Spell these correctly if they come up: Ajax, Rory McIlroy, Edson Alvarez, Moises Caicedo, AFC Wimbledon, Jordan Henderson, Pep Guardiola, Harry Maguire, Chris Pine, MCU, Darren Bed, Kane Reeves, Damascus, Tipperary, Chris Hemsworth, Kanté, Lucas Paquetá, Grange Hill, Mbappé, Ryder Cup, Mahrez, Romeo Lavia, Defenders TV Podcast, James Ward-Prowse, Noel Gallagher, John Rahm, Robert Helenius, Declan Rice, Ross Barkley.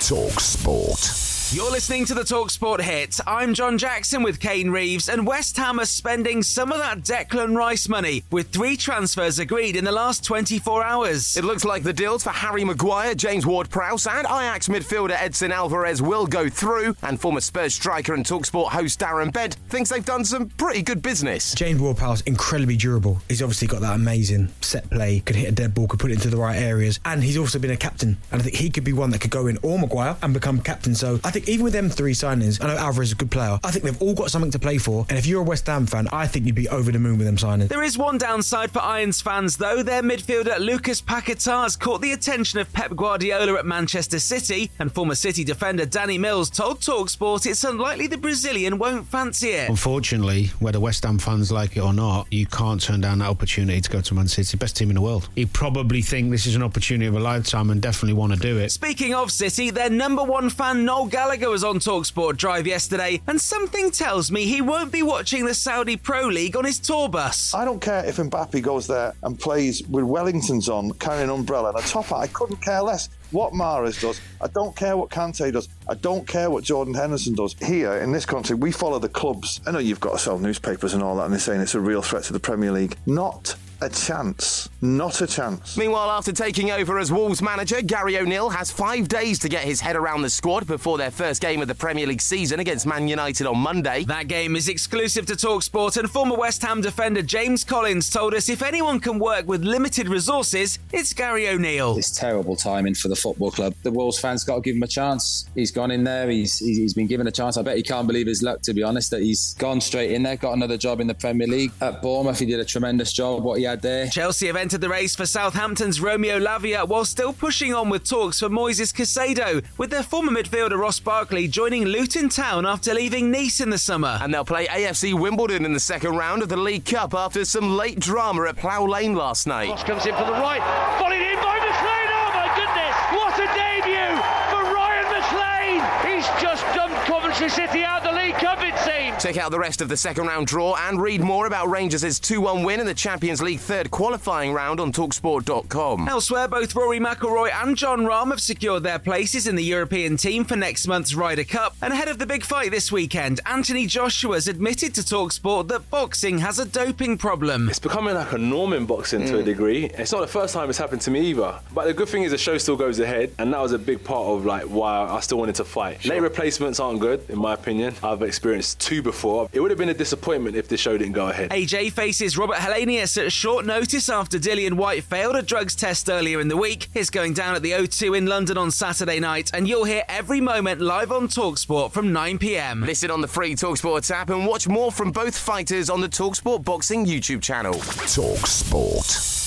talkSPORT. You're listening to the talkSPORT Hit. I'm John Jackson with Kane Reeves, and West Ham are spending some of that Declan Rice money with 3 transfers agreed in the last 24 hours. It looks like the deals for Harry Maguire, James Ward-Prowse and Ajax midfielder Edson Alvarez will go through, and former Spurs striker and talkSPORT host Darren Bed thinks they've done some pretty good business. James Ward-Prowse, incredibly durable. He's obviously got that amazing set play, could hit a dead ball, could put it into the right areas, and he's also been a captain, and I think he could be one that could go in or Maguire and become captain, so I think even with them 3 signings, I know Alvarez is a good player, I think they've all got something to play for, and if you're a West Ham fan, I think you'd be over the moon with them signing. There is one downside for Irons fans though. Their midfielder Lucas Paquetá has caught the attention of Pep Guardiola at Manchester City, and former City defender Danny Mills told talkSPORT it's unlikely the Brazilian won't fancy it. Unfortunately, whether West Ham fans like it or not, you can't turn down that opportunity to go to Man City, best team in the world. He'd probably think this is an opportunity of a lifetime and definitely want to do it. Speaking of City, their number 1 fan Noel Gallagher was on talkSPORT Drive yesterday, and something tells me he won't be watching the Saudi Pro League on his tour bus. I don't care if Mbappé goes there and plays with Wellingtons on, carrying an umbrella and a top hat. I couldn't care less what Mahrez does. I don't care what Kanté does. I don't care what Jordan Henderson does. Here, in this country, we follow the clubs. I know you've got to sell newspapers and all that, and they're saying it's a real threat to the Premier League. Not a chance. Not a chance. Meanwhile, after taking over as Wolves manager, Gary O'Neill has 5 days to get his head around the squad before their first game of the Premier League season against Man United on Monday. That game is exclusive to talkSPORT, and former West Ham defender James Collins told us if anyone can work with limited resources, it's Gary O'Neill. It's terrible timing for the football club. The Wolves fans got to give him a chance. He's gone in there. He's been given a chance. I bet he can't believe his luck, to be honest, that he's gone straight in there, got another job in the Premier League. At Bournemouth, he did a tremendous job. What he had there. Chelsea have entered the race for Southampton's Romeo Lavia while still pushing on with talks for Moises Caicedo, with their former midfielder Ross Barkley joining Luton Town after leaving Nice in the summer. And they'll play AFC Wimbledon in the second round of the League Cup after some late drama at Plough Lane last night. Ross comes in for the right, volleyed in by McLean. Oh my goodness, what a debut for Ryan McLean! He's just dumped Coventry City out of the League Cup, it seems. Check out the rest of the second round draw and read more about Rangers' 2-1 win in the Champions League third qualifying round on talkSPORT.com. Elsewhere, both Rory McIlroy and John Rahm have secured their places in the European team for next month's Ryder Cup. And ahead of the big fight this weekend, Anthony Joshua has admitted to talkSPORT that boxing has a doping problem. It's becoming like a norm in boxing to a degree. It's not the first time it's happened to me either. But the good thing is the show still goes ahead, and that was a big part of like why I still wanted to fight. Sure. Late replacements aren't good, in my opinion. I've experienced 2 before. It would have been a disappointment if the show didn't go ahead. AJ faces Robert Helenius at short notice after Dillian Whyte failed a drugs test earlier in the week. It's going down at the O2 in London on Saturday night, and you'll hear every moment live on talkSPORT from 9 p.m. Listen on the free talkSPORT app and watch more from both fighters on the talkSPORT Boxing YouTube channel. talkSPORT.